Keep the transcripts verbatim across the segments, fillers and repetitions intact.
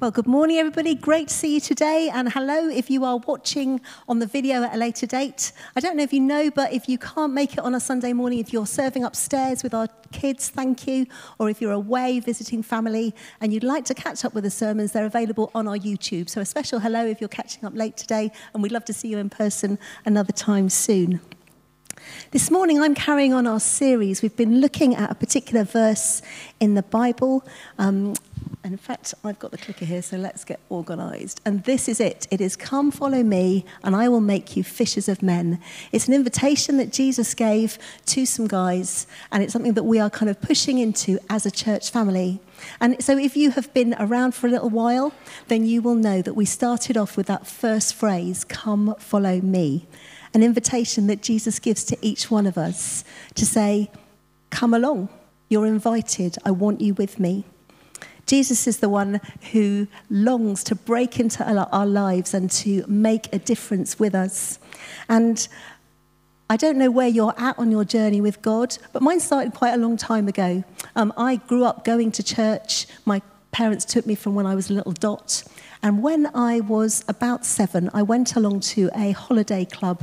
Well, good morning, everybody. Great to see you today. And hello, if you are watching on the video at a later date. I don't know if you know, but if you can't make it on a Sunday morning, if you're serving upstairs with our kids, thank you. Or if you're away visiting family and you'd like to catch up with the sermons, they're available on our YouTube. So a special hello if you're catching up late today. And we'd love to see you in person another time soon. This morning, I'm carrying on our series. We've been looking at a particular verse in the Bible. Um, and in fact, I've got the clicker here, so let's get organised. And this is it. It is, "Come, follow me, and I will make you fishers of men." It's an invitation that Jesus gave to some guys, and it's something that we are kind of pushing into as a church family. And so if you have been around for a little while, then you will know that we started off with that first phrase, "Come, follow me." An invitation that Jesus gives to each one of us to say, come along, you're invited, I want you with me. Jesus is the one who longs to break into our lives and to make a difference with us. And I don't know where you're at on your journey with God, but mine started quite a long time ago. Um, I grew up going to church. My parents took me from when I was a little dot. And when I was about seven, I went along to a holiday club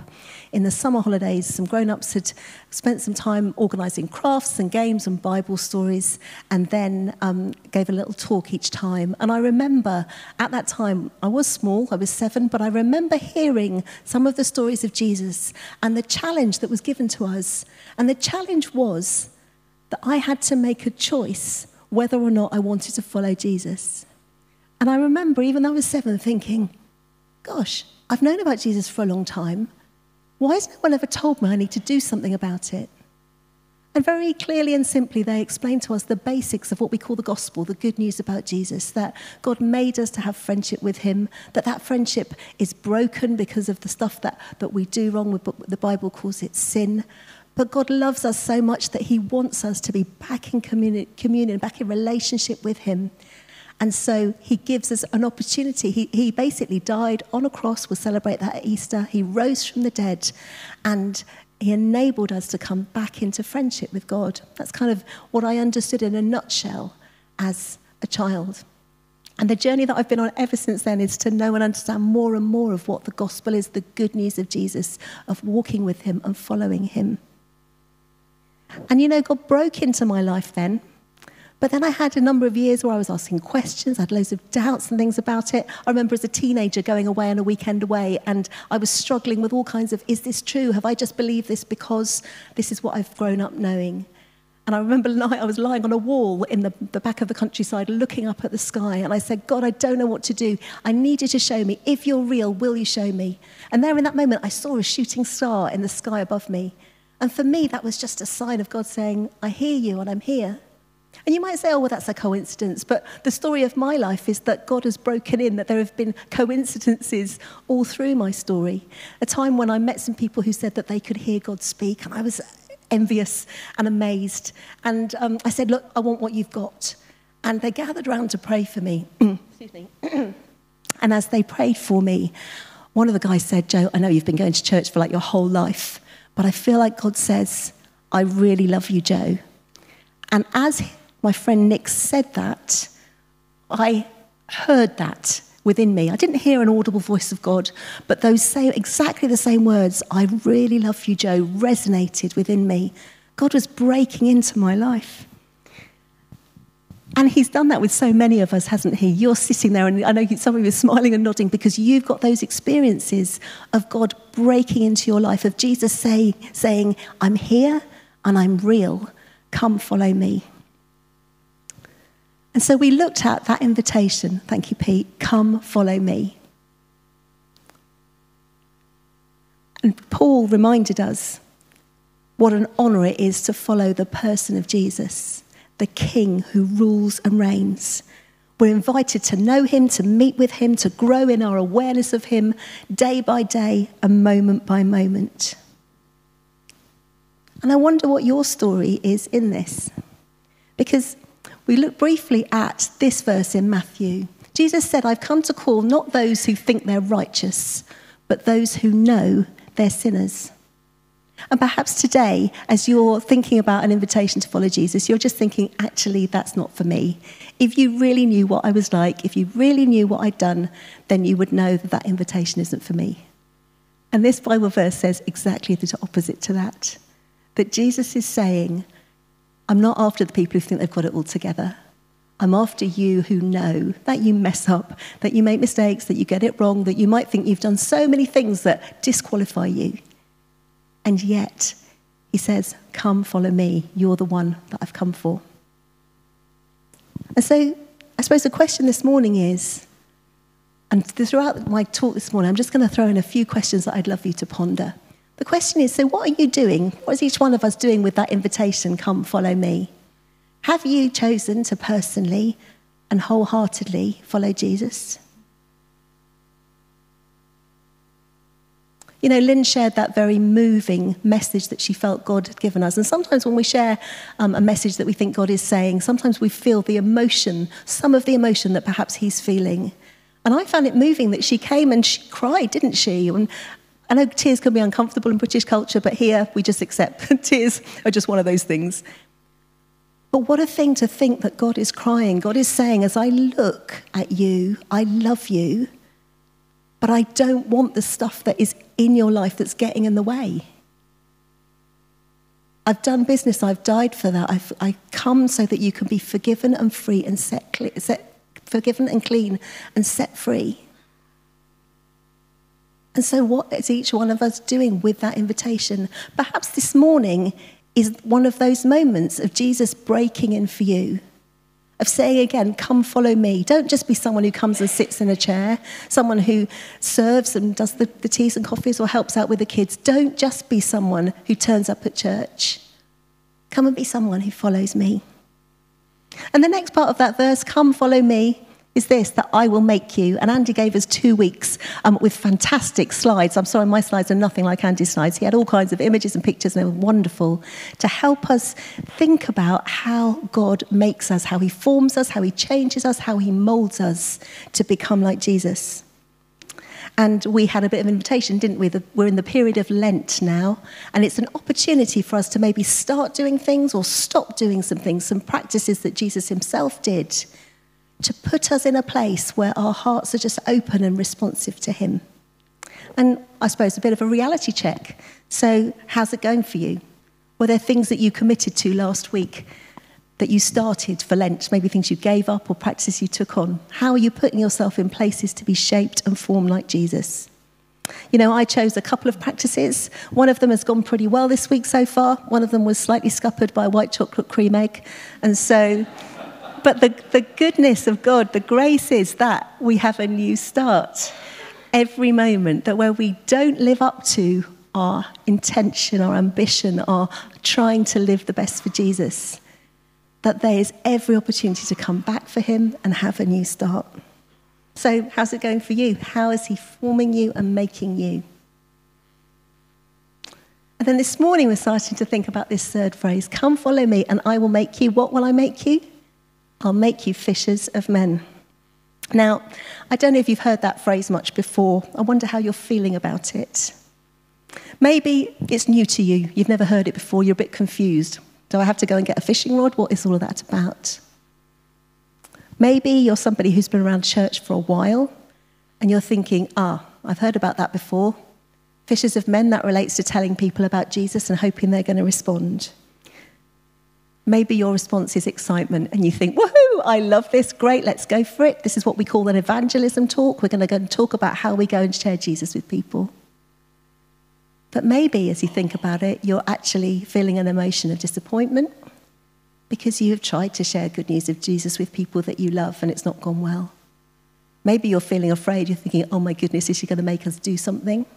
in the summer holidays. Some grown-ups had spent some time organising crafts and games and Bible stories, and then um, gave a little talk each time. And I remember at that time, I was small, I was seven, but I remember hearing some of the stories of Jesus and the challenge that was given to us. And the challenge was that I had to make a choice whether or not I wanted to follow Jesus. And I remember, even though I was seven, thinking, gosh, I've known about Jesus for a long time. Why has no one ever told me I need to do something about it? And very clearly and simply, they explained to us the basics of what we call the gospel, the good news about Jesus, that God made us to have friendship with him, that that friendship is broken because of the stuff that, that we do wrong, with, but the Bible calls it sin. But God loves us so much that he wants us to be back in communi- communion, back in relationship with him. And so he gives us an opportunity. He, he basically died on a cross. We'll celebrate that at Easter. He rose from the dead, and he enabled us to come back into friendship with God. That's kind of what I understood in a nutshell as a child. And the journey that I've been on ever since then is to know and understand more and more of what the gospel is, the good news of Jesus, of walking with him and following him. And, you know, God broke into my life then. But then I had a number of years where I was asking questions, I had loads of doubts and things about it. I remember as a teenager going away on a weekend away, and I was struggling with all kinds of, is this true? Have I just believed this because this is what I've grown up knowing? And I remember I was lying on a wall in the, the back of the countryside looking up at the sky, and I said, God, I don't know what to do. I need you to show me. If you're real, will you show me? And there in that moment, I saw a shooting star in the sky above me. And for me, that was just a sign of God saying, I hear you and I'm here. And you might say, oh, well, that's a coincidence. But the story of my life is that God has broken in, that there have been coincidences all through my story. A time when I met some people who said that they could hear God speak, and I was envious and amazed. And um, I said, look, I want what you've got. And they gathered around to pray for me. Excuse me. And as they prayed for me, one of the guys said, Jo, I know you've been going to church for like your whole life, but I feel like God says, I really love you, Jo. And as my friend Nick said that, I heard that within me. I didn't hear an audible voice of God, but those same, exactly the same words, I really love you, Jo, resonated within me. God was breaking into my life. And he's done that with so many of us, hasn't he? You're sitting there, and I know some of you are smiling and nodding because you've got those experiences of God breaking into your life, of Jesus say, saying, I'm here and I'm real. Come follow me. And so we looked at that invitation. Thank you, Pete. Come, follow me. And Paul reminded us what an honour it is to follow the person of Jesus, the King who rules and reigns. We're invited to know him, to meet with him, to grow in our awareness of him day by day and moment by moment. And I wonder what your story is in this. Because we look briefly at this verse in Matthew. Jesus said, I've come to call not those who think they're righteous, but those who know they're sinners. And perhaps today, as you're thinking about an invitation to follow Jesus, you're just thinking, actually, that's not for me. If you really knew what I was like, if you really knew what I'd done, then you would know that that invitation isn't for me. And this Bible verse says exactly the opposite to that. That Jesus is saying, I'm not after the people who think they've got it all together. I'm after you who know that you mess up, that you make mistakes, that you get it wrong, that you might think you've done so many things that disqualify you. And yet, he says, come follow me. You're the one that I've come for. And so I suppose the question this morning is, and throughout my talk this morning, I'm just going to throw in a few questions that I'd love you to ponder. The question is, so what are you doing? What is each one of us doing with that invitation, come follow me? Have you chosen to personally and wholeheartedly follow Jesus? You know, Lynn shared that very moving message that she felt God had given us. And sometimes when we share um, a message that we think God is saying, sometimes we feel the emotion, some of the emotion that perhaps he's feeling. And I found it moving that she came and she cried, didn't she? And I know tears can be uncomfortable in British culture, but here we just accept that tears are just one of those things. But what a thing to think that God is crying. God is saying, as I look at you, I love you. But I don't want the stuff that is in your life that's getting in the way. I've done business. I've died for that. I've I come so that you can be forgiven and free and set, set forgiven and clean and set free. And so what is each one of us doing with that invitation? Perhaps this morning is one of those moments of Jesus breaking in for you. Of saying again, come follow me. Don't just be someone who comes and sits in a chair, someone who serves and does the, the teas and coffees or helps out with the kids. Don't just be someone who turns up at church. Come and be someone who follows me. And the next part of that verse, come follow me, is this, that I will make you. And Andy gave us two weeks um, with fantastic slides. I'm sorry, my slides are nothing like Andy's slides. He had all kinds of images and pictures, and they were wonderful, to help us think about how God makes us, how he forms us, how he changes us, how he molds us to become like Jesus. And we had a bit of an invitation, didn't we? We're in the period of Lent now, and it's an opportunity for us to maybe start doing things or stop doing some things, some practices that Jesus himself did, to put us in a place where our hearts are just open and responsive to him. And I suppose a bit of a reality check. So how's it going for you? Were there things that you committed to last week that you started for Lent, maybe things you gave up or practices you took on? How are you putting yourself in places to be shaped and formed like Jesus? You know, I chose a couple of practices. One of them has gone pretty well this week so far. One of them was slightly scuppered by a white chocolate cream egg. And so... But the, the goodness of God, the grace is that we have a new start every moment, that where we don't live up to our intention, our ambition, our trying to live the best for Jesus, that there is every opportunity to come back for him and have a new start. So how's it going for you? How is he forming you and making you? And then this morning we're starting to think about this third phrase, come follow me and I will make you. What will I make you? I'll make you fishers of men. Now, I don't know if you've heard that phrase much before. I wonder how you're feeling about it. Maybe it's new to you. You've never heard it before. You're a bit confused. Do I have to go and get a fishing rod? What is all of that about? Maybe you're somebody who's been around church for a while, and you're thinking, ah, I've heard about that before. Fishers of men, that relates to telling people about Jesus and hoping they're going to respond. Maybe your response is excitement and you think, woohoo, I love this, great, let's go for it. This is what we call an evangelism talk. We're going to go and talk about how we go and share Jesus with people. But maybe as you think about it, you're actually feeling an emotion of disappointment because you have tried to share good news of Jesus with people that you love and it's not gone well. Maybe you're feeling afraid, you're thinking, oh my goodness, is she going to make us do something?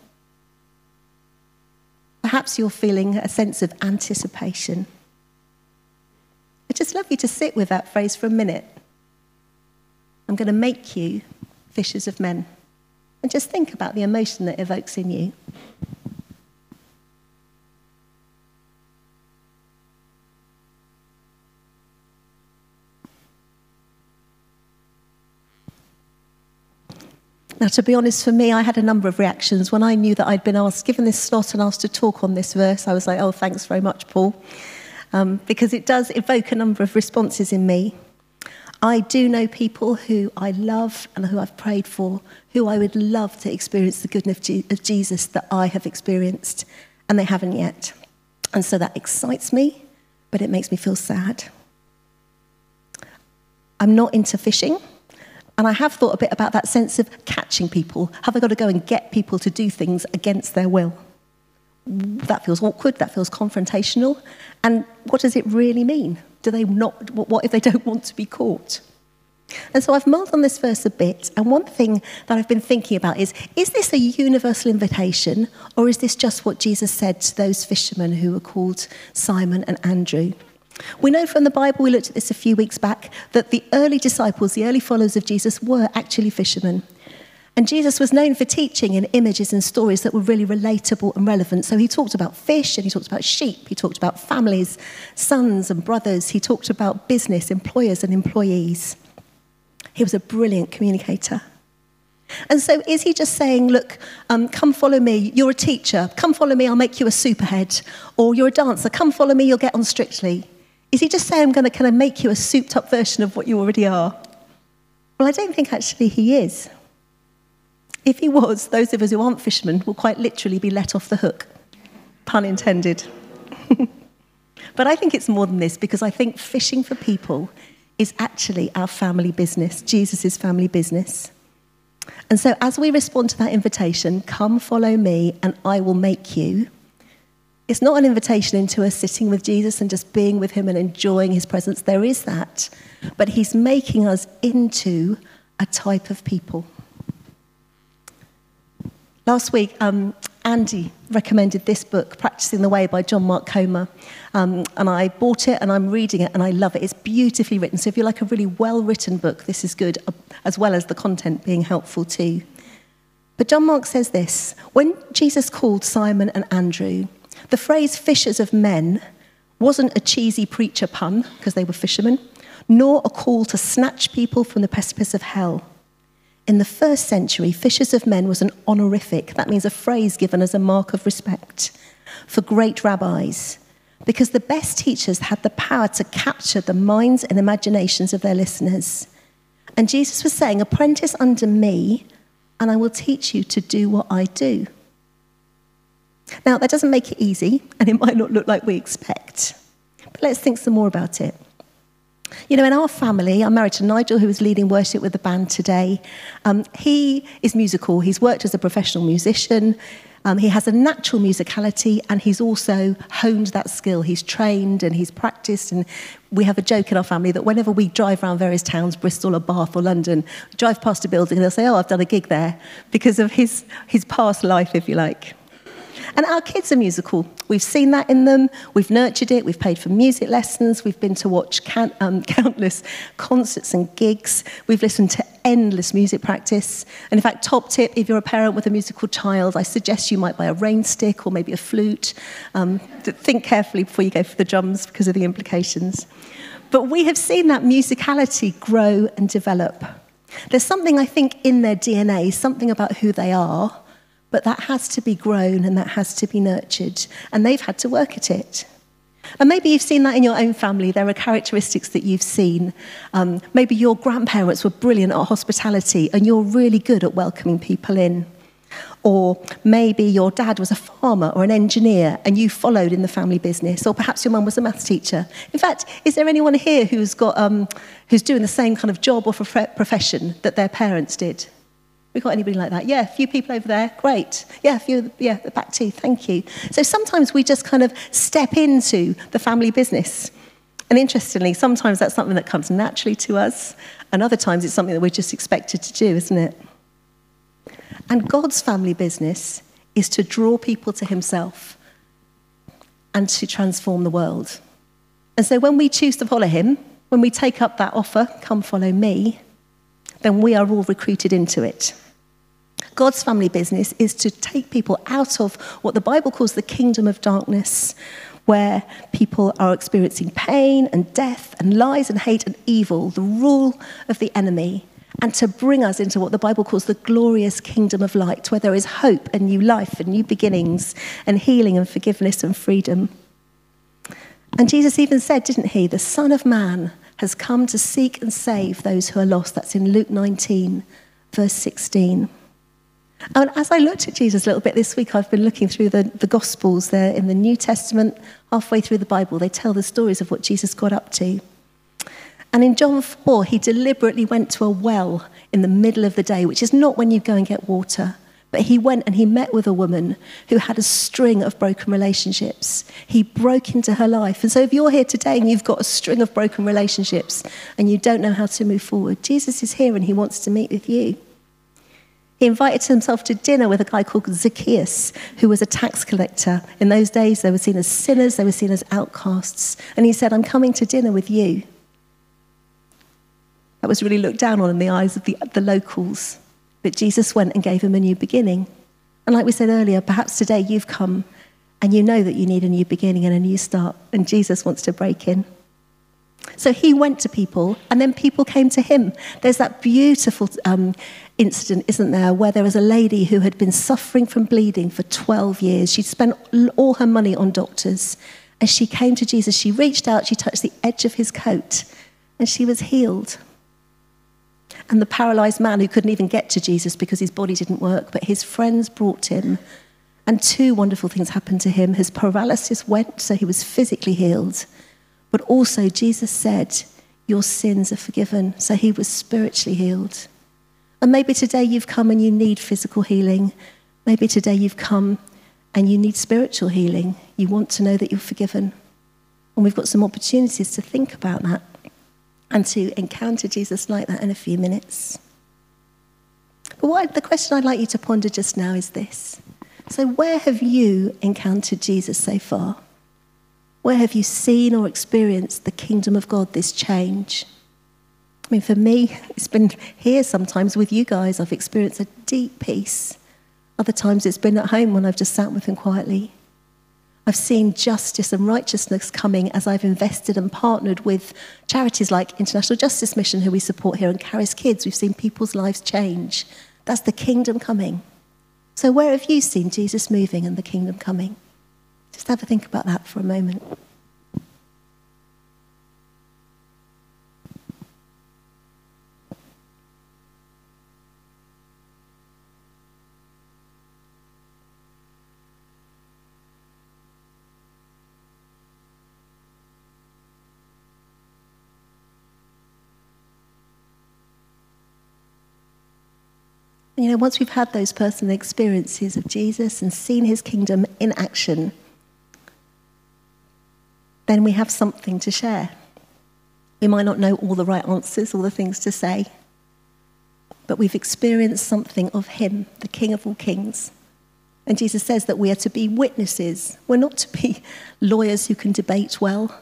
Perhaps you're feeling a sense of anticipation. I'd just love you to sit with that phrase for a minute. I'm going to make you fishers of men. And just think about the emotion that evokes in you. Now, to be honest, for me, I had a number of reactions. When I knew that I'd been asked, given this slot and asked to talk on this verse, I was like, oh, thanks very much, Paul. Um, because it does evoke a number of responses in me. I do know people who I love and who I've prayed for, who I would love to experience the goodness of Jesus that I have experienced, and they haven't yet. And so that excites me, but it makes me feel sad. I'm not into fishing, and I have thought a bit about that sense of catching people. Have I got to go and get people to do things against their will? That feels awkward, that feels confrontational, and what does it really mean? Do they not, what if they don't want to be caught? And so I've mulled on this verse a bit, and one thing that I've been thinking about is, is this a universal invitation, or is this just what Jesus said to those fishermen who were called Simon and Andrew? We know from the Bible, we looked at this a few weeks back, that the early disciples, the early followers of Jesus, were actually fishermen. And Jesus was known for teaching in images and stories that were really relatable and relevant. So he talked about fish, and he talked about sheep, he talked about families, sons and brothers, he talked about business, employers and employees. He was a brilliant communicator. And so is he just saying, look, um, come follow me, you're a teacher, come follow me, I'll make you a superhead, or you're a dancer, come follow me, you'll get on Strictly? Is he just saying, I'm going to kind of make you a souped-up version of what you already are? Well, I don't think actually he is. If he was, those of us who aren't fishermen will quite literally be let off the hook. Pun intended. But I think it's more than this, because I think fishing for people is actually our family business, Jesus' family business. And so as we respond to that invitation, come follow me and I will make you, it's not an invitation into us sitting with Jesus and just being with him and enjoying his presence. There is that. But he's making us into a type of people. Last week, um, Andy recommended this book, Practicing the Way by John Mark Comer. Um, and I bought it and I'm reading it and I love it. It's beautifully written. So if you like a really well-written book, this is good, as well as the content being helpful too. But John Mark says this, when Jesus called Simon and Andrew, the phrase fishers of men wasn't a cheesy preacher pun, because they were fishermen, nor a call to snatch people from the precipice of hell. In the first century, fishers of men was an honorific, that means a phrase given as a mark of respect, for great rabbis, because the best teachers had the power to capture the minds and imaginations of their listeners. And Jesus was saying, apprentice under me, and I will teach you to do what I do. Now, that doesn't make it easy, and it might not look like we expect, but let's think some more about it. You know, in our family, I'm married to Nigel, who is leading worship with the band today. Um, he is musical. He's worked as a professional musician. Um, he has a natural musicality, and he's also honed that skill. He's trained and he's practiced, and we have a joke in our family that whenever we drive around various towns, Bristol or Bath or London, we drive past a building and they'll say, oh, I've done a gig there, because of his, his past life, if you like. And our kids are musical. We've seen that in them. We've nurtured it. We've paid for music lessons. We've been to watch can, um, countless concerts and gigs. We've listened to endless music practice. And in fact, top tip, if you're a parent with a musical child, I suggest you might buy a rain stick or maybe a flute. Um, think carefully before you go for the drums because of the implications. But we have seen that musicality grow and develop. There's something, I think, in their D N A, something about who they are, but that has to be grown and that has to be nurtured. And they've had to work at it. And maybe you've seen that in your own family. There are characteristics that you've seen. Um, maybe your grandparents were brilliant at hospitality and you're really good at welcoming people in. Or maybe your dad was a farmer or an engineer and you followed in the family business. Or perhaps your mum was a maths teacher. In fact, is there anyone here who's got, um, who's doing the same kind of job or profession that their parents did? We've got anybody like that? Yeah, a few people over there. Great. Yeah, a few, yeah, the back two. Thank you. So sometimes we just kind of step into the family business. And interestingly, sometimes that's something that comes naturally to us, and other times it's something that we're just expected to do, isn't it? And God's family business is to draw people to himself and to transform the world. And so when we choose to follow him, when we take up that offer, come follow me, then we are all recruited into it. God's family business is to take people out of what the Bible calls the kingdom of darkness, where people are experiencing pain and death and lies and hate and evil, the rule of the enemy, and to bring us into what the Bible calls the glorious kingdom of light, where there is hope and new life and new beginnings and healing and forgiveness and freedom. And Jesus even said, didn't he, the Son of Man has come to seek and save those who are lost. That's in Luke nineteen, verse sixteen. And as I looked at Jesus a little bit this week, I've been looking through the, the Gospels there in the New Testament, halfway through the Bible. They tell the stories of what Jesus got up to. And in John four, he deliberately went to a well in the middle of the day, which is not when you go and get water. But he went and he met with a woman who had a string of broken relationships. He broke into her life. And so if you're here today and you've got a string of broken relationships and you don't know how to move forward, Jesus is here and he wants to meet with you. He invited himself to dinner with a guy called Zacchaeus, who was a tax collector. In those days, they were seen as sinners, they were seen as outcasts. And he said, I'm coming to dinner with you. That was really looked down on in the eyes of the, the locals. But Jesus went and gave him a new beginning. And like we said earlier, perhaps today you've come and you know that you need a new beginning and a new start, and Jesus wants to break in. So he went to people, and then people came to him. There's that beautiful um, incident, isn't there, where there was a lady who had been suffering from bleeding for twelve years. She'd spent all her money on doctors. As she came to Jesus, she reached out, she touched the edge of his coat, and she was healed. And the paralyzed man who couldn't even get to Jesus because his body didn't work, but his friends brought him. And two wonderful things happened to him. His paralysis went, so he was physically healed. But also Jesus said, your sins are forgiven. So he was spiritually healed. And maybe today you've come and you need physical healing. Maybe today you've come and you need spiritual healing. You want to know that you're forgiven. And we've got some opportunities to think about that and to encounter Jesus like that in a few minutes. But what, the question I'd like you to ponder just now is this. So where have you encountered Jesus so far? Where have you seen or experienced the kingdom of God, this change? I mean, for me, it's been here sometimes with you guys. I've experienced a deep peace. Other times it's been at home when I've just sat with him quietly. I've seen justice and righteousness coming as I've invested and partnered with charities like International Justice Mission, who we support here, and Caris Kids. We've seen people's lives change. That's the kingdom coming. So where have you seen Jesus moving and the kingdom coming? Just have a think about that for a moment. You know, once we've had those personal experiences of Jesus and seen his kingdom in action, then we have something to share. We might not know all the right answers, all the things to say, but we've experienced something of him, the King of all kings. And Jesus says that we are to be witnesses. We're not to be lawyers who can debate well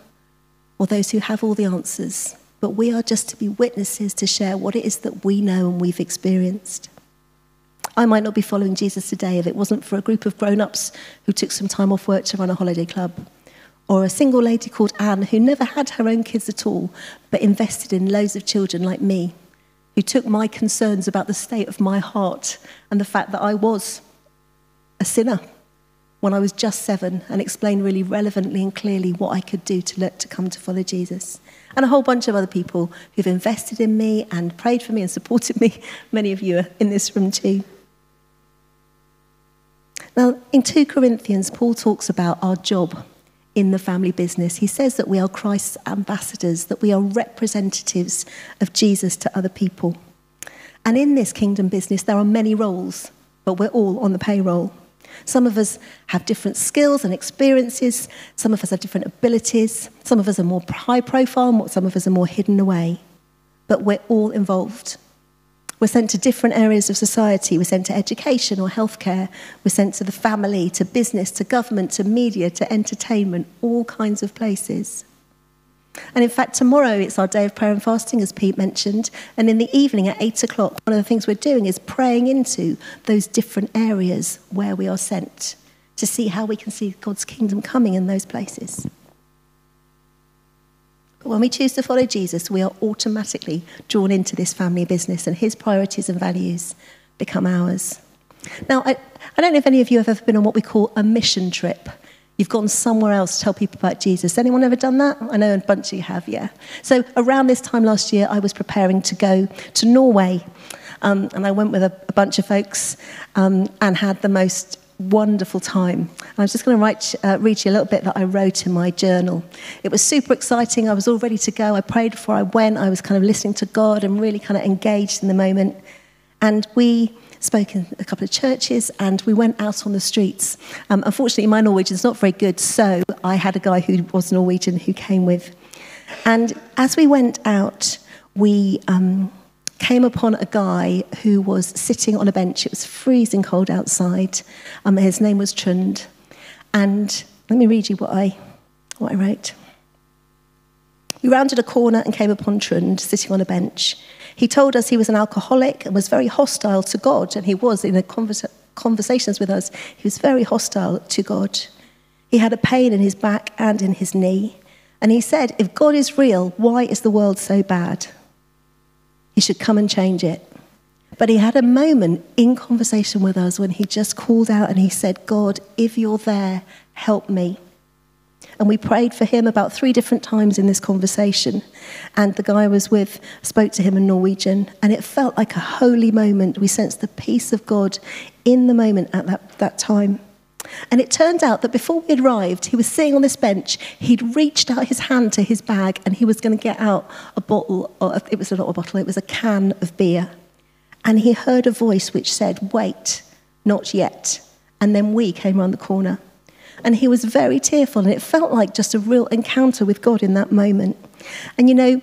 or those who have all the answers, but we are just to be witnesses to share what it is that we know and we've experienced. I might not be following Jesus today if it wasn't for a group of grown-ups who took some time off work to run a holiday club, or a single lady called Anne who never had her own kids at all but invested in loads of children like me, who took my concerns about the state of my heart and the fact that I was a sinner when I was just seven and explained really relevantly and clearly what I could do to, look, to come to follow Jesus. And a whole bunch of other people who've invested in me and prayed for me and supported me. Many of you are in this room too. Now, in two Corinthians, Paul talks about our job in the family business. He says that we are Christ's ambassadors, that we are representatives of Jesus to other people. And in this kingdom business, there are many roles, but we're all on the payroll. Some of us have different skills and experiences. Some of us have different abilities. Some of us are more high profile, some of us are more hidden away. But we're all involved. We're sent to different areas of society. We're sent to education or healthcare. We're sent to the family, to business, to government, to media, to entertainment, all kinds of places. And in fact, tomorrow it's our day of prayer and fasting, as Pete mentioned. And in the evening at eight o'clock, one of the things we're doing is praying into those different areas where we are sent to see how we can see God's kingdom coming in those places. But when we choose to follow Jesus, we are automatically drawn into this family business, and his priorities and values become ours. Now, I, I don't know if any of you have ever been on what we call a mission trip. You've gone somewhere else to tell people about Jesus. Anyone ever done that? I know a bunch of you have, yeah. So around this time last year, I was preparing to go to Norway. Um, and I went with a, a bunch of folks um, and had the most wonderful time. And I was just going to write, uh, read you a little bit that I wrote in my journal. It was super exciting. I was all ready to go. I prayed before I went. I was kind of listening to God and really kind of engaged in the moment. And we spoke in a couple of churches, and we went out on the streets. Um, unfortunately, my Norwegian's not very good, so I had a guy who was Norwegian who came with. And as we went out, we um, came upon a guy who was sitting on a bench. It was freezing cold outside. Um, his name was Trond. And let me read you what I, what I wrote. We rounded a corner and came upon Trond sitting on a bench. He told us he was an alcoholic and was very hostile to God, and he was in the converse, conversations with us. He was very hostile to God. He had a pain in his back and in his knee. And he said, if God is real, why is the world so bad? He should come and change it. But he had a moment in conversation with us when he just called out and he said, God, if you're there, help me. And we prayed for him about three different times in this conversation. And the guy I was with spoke to him in Norwegian. And it felt like a holy moment. We sensed the peace of God in the moment at that, that time. And it turned out that before we arrived, he was sitting on this bench. He'd reached out his hand to his bag and he was going to get out a bottle. Or it was not a bottle, it was a can of beer. And he heard a voice which said, wait, not yet. And then we came around the corner. And he was very tearful, and it felt like just a real encounter with God in that moment. And, you know,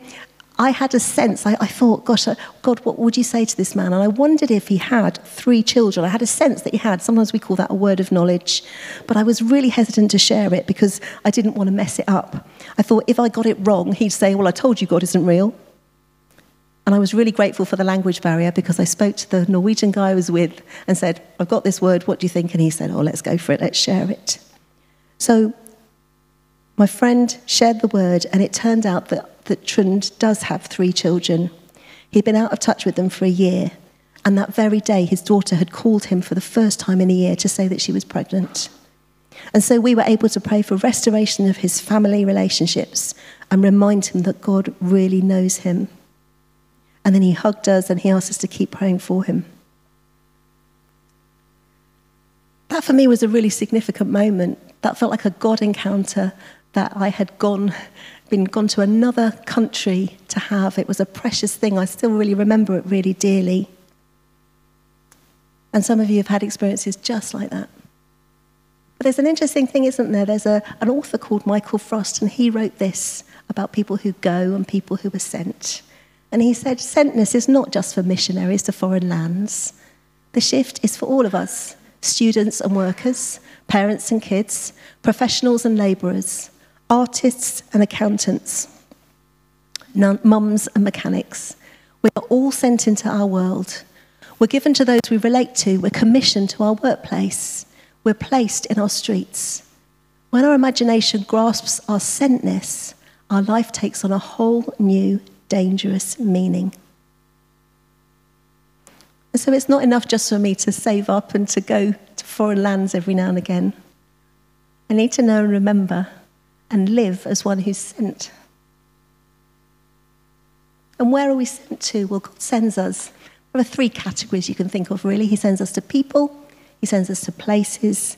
I had a sense. I, I thought, gosh, God, what would you say to this man? And I wondered if he had three children. I had a sense that he had. Sometimes we call that a word of knowledge. But I was really hesitant to share it because I didn't want to mess it up. I thought if I got it wrong, he'd say, well, I told you God isn't real. And I was really grateful for the language barrier because I spoke to the Norwegian guy I was with and said, I've got this word. What do you think? And he said, oh, let's go for it. Let's share it. So my friend shared the word, and it turned out that, that Trond does have three children. He'd been out of touch with them for a year, and that very day his daughter had called him for the first time in a year to say that she was pregnant. And so we were able to pray for restoration of his family relationships and remind him that God really knows him. And then he hugged us and he asked us to keep praying for him. That for me was a really significant moment. That felt like a God encounter that I had gone, been gone to another country to have. It was a precious thing. I still really remember it really dearly. And some of you have had experiences just like that. But there's an interesting thing, isn't there? There's a, an author called Michael Frost, and he wrote this about people who go and people who are sent. And he said, sentness is not just for missionaries to foreign lands. The shift is for all of us. Students and workers, parents and kids, professionals and labourers, artists and accountants, mums and mechanics. We are all sent into our world. We're given to those we relate to. We're commissioned to our workplace. We're placed in our streets. When our imagination grasps our sentness, our life takes on a whole new, dangerous meaning. So it's not enough just for me to save up and to go to foreign lands every now and again. I need to know and remember and live as one who's sent. And where are we sent to? Well, God sends us. There are three categories you can think of, really. He sends us to people, he sends us to places,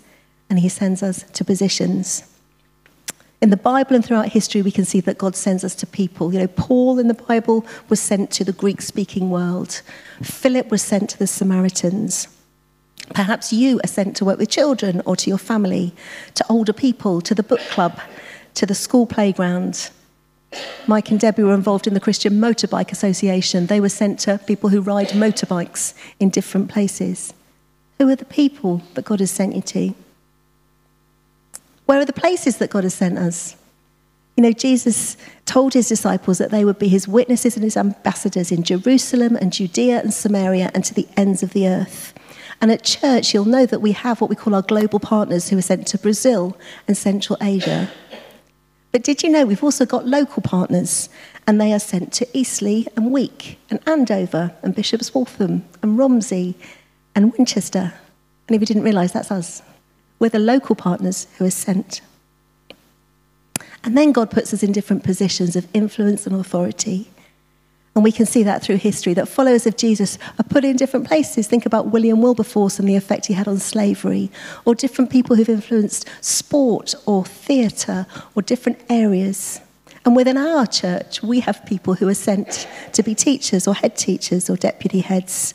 and he sends us to positions. In the Bible and throughout history, we can see that God sends us to people. You know, Paul in the Bible was sent to the Greek-speaking world. Philip was sent to the Samaritans. Perhaps you are sent to work with children or to your family, to older people, to the book club, to the school playground. Mike and Debbie were involved in the Christian Motorbike Association. They were sent to people who ride motorbikes in different places. Who are the people that God has sent you to? Where are the places that God has sent us? You know, Jesus told his disciples that they would be his witnesses and his ambassadors in Jerusalem and Judea and Samaria and to the ends of the earth. And at church, you'll know that we have what we call our global partners who are sent to Brazil and Central Asia. But did you know we've also got local partners, and they are sent to Eastleigh and Week and Andover and Bishop's Waltham and Romsey and Winchester. And if you didn't realise, that's us. We're the local partners who are sent. And then God puts us in different positions of influence and authority. And we can see that through history, that followers of Jesus are put in different places. Think about William Wilberforce and the effect he had on slavery, or different people who've influenced sport or theatre or different areas. And within our church, we have people who are sent to be teachers or head teachers or deputy heads,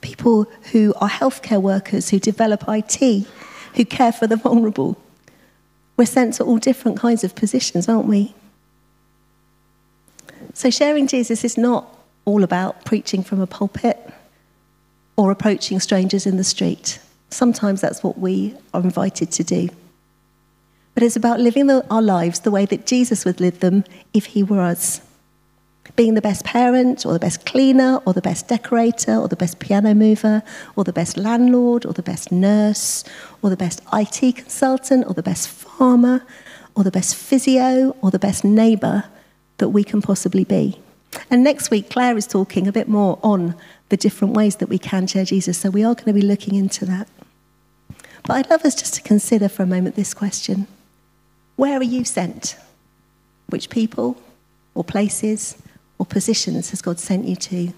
people who are healthcare workers, who develop I T, who care for the vulnerable. We're sent to all different kinds of positions, aren't we? So sharing Jesus is not all about preaching from a pulpit or approaching strangers in the street. Sometimes that's what we are invited to do. But it's about living the, our lives the way that Jesus would live them if he were us. Being the best parent or the best cleaner or the best decorator or the best piano mover or the best landlord or the best nurse or the best I T consultant or the best farmer or the best physio or the best neighbour that we can possibly be. And next week, Claire is talking a bit more on the different ways that we can share Jesus, so we are going to be looking into that. But I'd love us just to consider for a moment this question. Where are you sent? Which people or places or positions has God sent you to?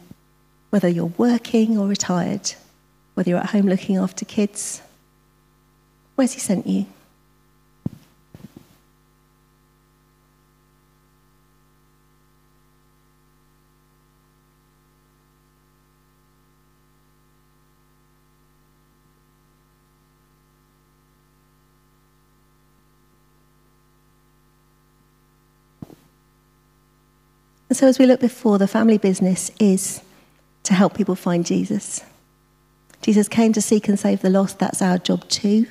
Whether you're working or retired, whether you're at home looking after kids, where's he sent you? And so as we look before, the family business is to help people find Jesus. Jesus came to seek and save the lost. That's our job too.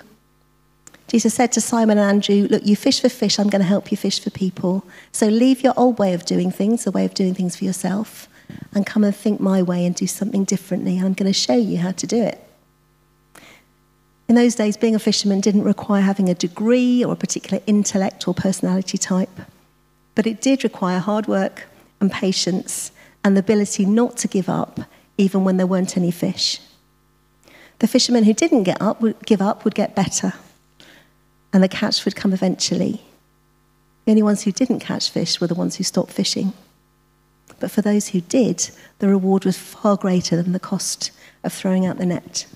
Jesus said to Simon and Andrew, look, you fish for fish, I'm going to help you fish for people. So leave your old way of doing things, the way of doing things for yourself, and come and think my way and do something differently. I'm going to show you how to do it. In those days, being a fisherman didn't require having a degree or a particular intellect or personality type, but it did require hard work and patience, and the ability not to give up, even when there weren't any fish. The fishermen who didn't get up would give up would get better, and the catch would come eventually. The only ones who didn't catch fish were the ones who stopped fishing. But for those who did, the reward was far greater than the cost of throwing out the net.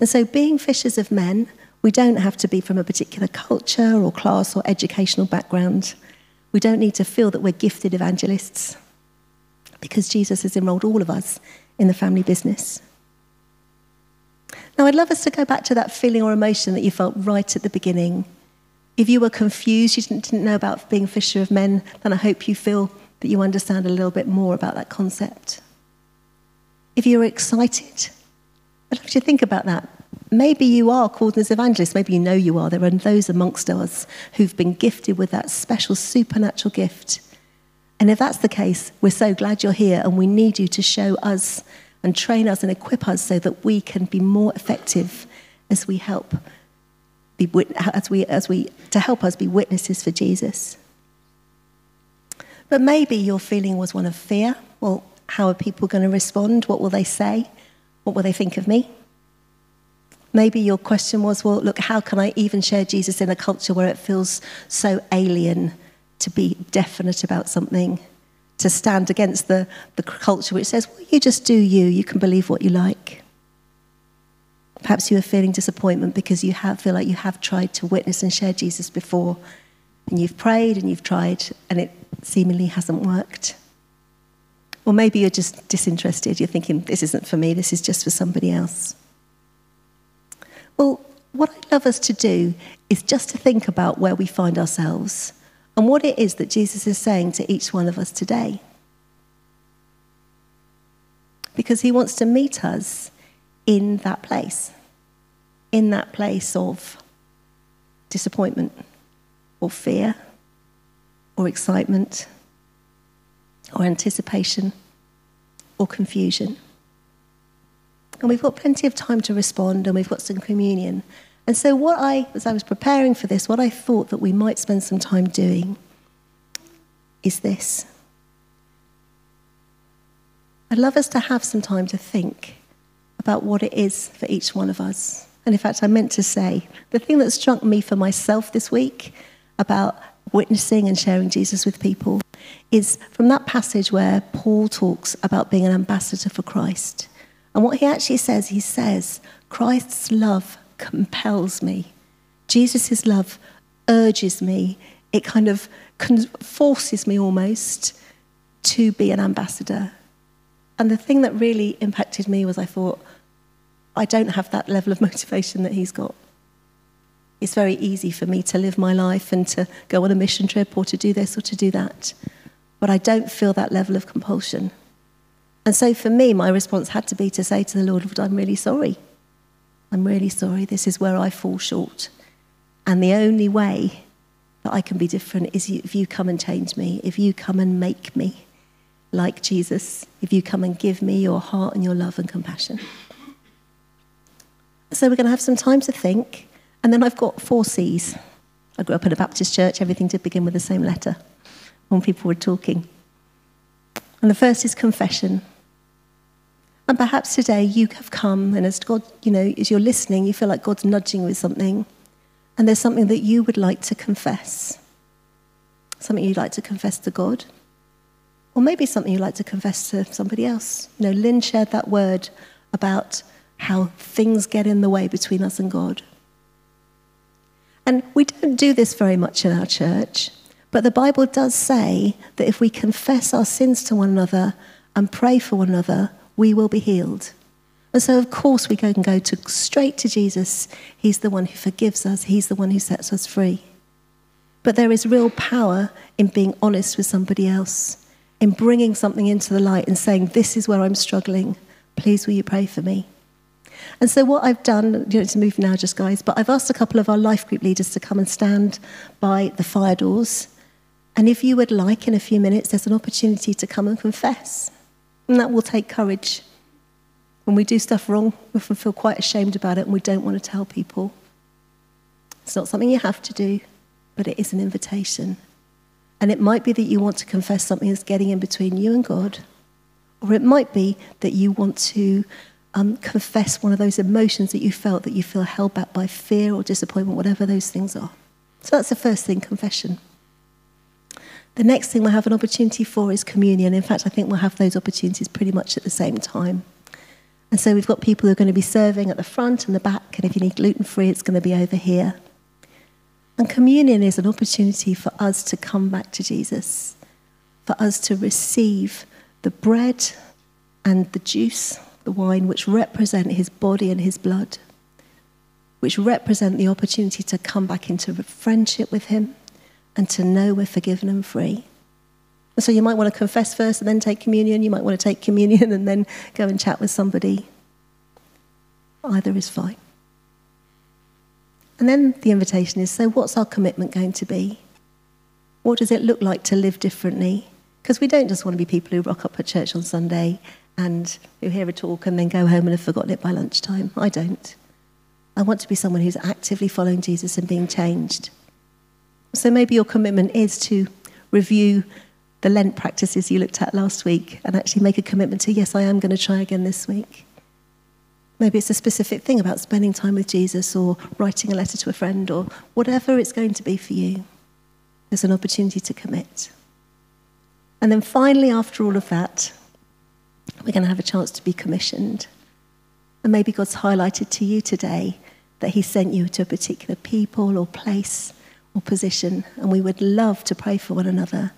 And so being fishers of men, we don't have to be from a particular culture or class or educational background. We don't need to feel that we're gifted evangelists, because Jesus has enrolled all of us in the family business. Now, I'd love us to go back to that feeling or emotion that you felt right at the beginning. If you were confused, you didn't know about being a fisher of men, then I hope you feel that you understand a little bit more about that concept. If you were excited, I'd love you to think about that. Maybe you are called as evangelists. Maybe you know you are. There are those amongst us who've been gifted with that special supernatural gift. And if that's the case, we're so glad you're here, and we need you to show us and train us and equip us so that we can be more effective as we help, be, as we, as we, to help us be witnesses for Jesus. But maybe your feeling was one of fear. Well, how are people going to respond? What will they say? What will they think of me? Maybe your question was, well, look, how can I even share Jesus in a culture where it feels so alien to be definite about something, to stand against the, the culture which says, well, you just do you, you can believe what you like. Perhaps you are feeling disappointment because you have, feel like you have tried to witness and share Jesus before, and you've prayed and you've tried, and it seemingly hasn't worked. Or maybe you're just disinterested, you're thinking, this isn't for me, this is just for somebody else. Well, what I'd love us to do is just to think about where we find ourselves and what it is that Jesus is saying to each one of us today. Because he wants to meet us in that place, in that place of disappointment or fear or excitement or anticipation or confusion. And we've got plenty of time to respond, and we've got some communion. And so what I, as I was preparing for this, what I thought that we might spend some time doing is this. I'd love us to have some time to think about what it is for each one of us. And in fact, I meant to say, the thing that struck me for myself this week about witnessing and sharing Jesus with people is from that passage where Paul talks about being an ambassador for Christ. And what he actually says, he says, Christ's love compels me. Jesus' love urges me. It kind of forces me almost to be an ambassador. And the thing that really impacted me was I thought, I don't have that level of motivation that he's got. It's very easy for me to live my life and to go on a mission trip or to do this or to do that. But I don't feel that level of compulsion. And so for me, my response had to be to say to the Lord, Lord, I'm really sorry. I'm really sorry. This is where I fall short. And the only way that I can be different is if you come and change me, if you come and make me like Jesus, if you come and give me your heart and your love and compassion. So we're going to have some time to think. And then I've got four C's. I grew up in a Baptist church. Everything did begin with the same letter when people were talking. And the first is confession. And perhaps today you have come, and as God, you know, as you're listening, you feel like God's nudging with something. And there's something that you would like to confess. Something you'd like to confess to God. Or maybe something you'd like to confess to somebody else. You know, Lynn shared that word about how things get in the way between us and God. And we don't do this very much in our church, but the Bible does say that if we confess our sins to one another and pray for one another, we will be healed. And so, of course, we can go to, straight to Jesus. He's the one who forgives us. He's the one who sets us free. But there is real power in being honest with somebody else, in bringing something into the light and saying, this is where I'm struggling. Please, will you pray for me? And so what I've done, you don't need to move now just guys, but I've asked a couple of our life group leaders to come and stand by the fire doors. And if you would like, in a few minutes, there's an opportunity to come and confess. And that will take courage. When we do stuff wrong, we often feel quite ashamed about it and we don't want to tell people. It's not something you have to do, but it is an invitation. And it might be that you want to confess something that's getting in between you and God. Or it might be that you want to Um, confess one of those emotions that you felt, that you feel held back by fear or disappointment, whatever those things are. So that's the first thing, confession. The next thing we'll have an opportunity for is communion. In fact, I think we'll have those opportunities pretty much at the same time. And so we've got people who are going to be serving at the front and the back, and if you need gluten-free, it's going to be over here. And communion is an opportunity for us to come back to Jesus, for us to receive the bread and the juice, the wine, which represent his body and his blood, which represent the opportunity to come back into friendship with him and to know we're forgiven and free. And so you might want to confess first and then take communion. You might want to take communion and then go and chat with somebody. Either is fine. And then the invitation is, so what's our commitment going to be? What does it look like to live differently? Because we don't just want to be people who rock up at church on Sunday and who hear a talk and then go home and have forgotten it by lunchtime. I don't. I want to be someone who's actively following Jesus and being changed. So maybe your commitment is to review the Lent practices you looked at last week and actually make a commitment to, yes, I am going to try again this week. Maybe it's a specific thing about spending time with Jesus or writing a letter to a friend or whatever it's going to be for you. There's an opportunity to commit. And then finally, after all of that, we're going to have a chance to be commissioned. And maybe God's highlighted to you today that he sent you to a particular people or place or position. And we would love to pray for one another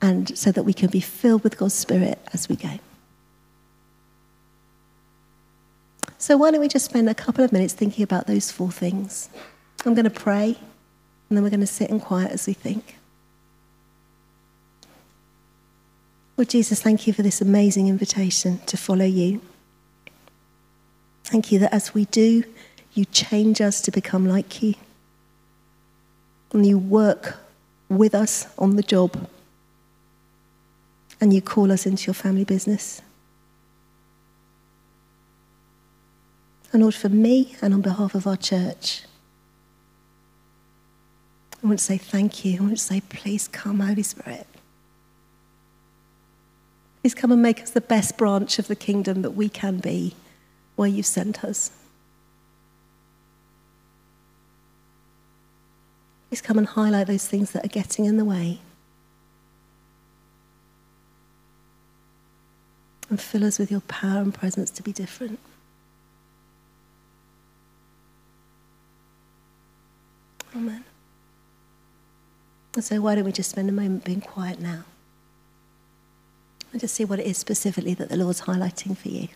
and so that we can be filled with God's Spirit as we go. So why don't we just spend a couple of minutes thinking about those four things. I'm going to pray and then we're going to sit in quiet as we think. Lord Jesus, thank you for this amazing invitation to follow you. Thank you that as we do, you change us to become like you. And you work with us on the job. And you call us into your family business. And Lord, for me and on behalf of our church, I want to say thank you. I want to say, please come, Holy Spirit. is come and make us the best branch of the kingdom that we can be where you've sent us. Please come and highlight those things that are getting in the way. And fill us with your power and presence to be different. Amen. And so why don't we just spend a moment being quiet now? And just see what it is specifically that the Lord's highlighting for you.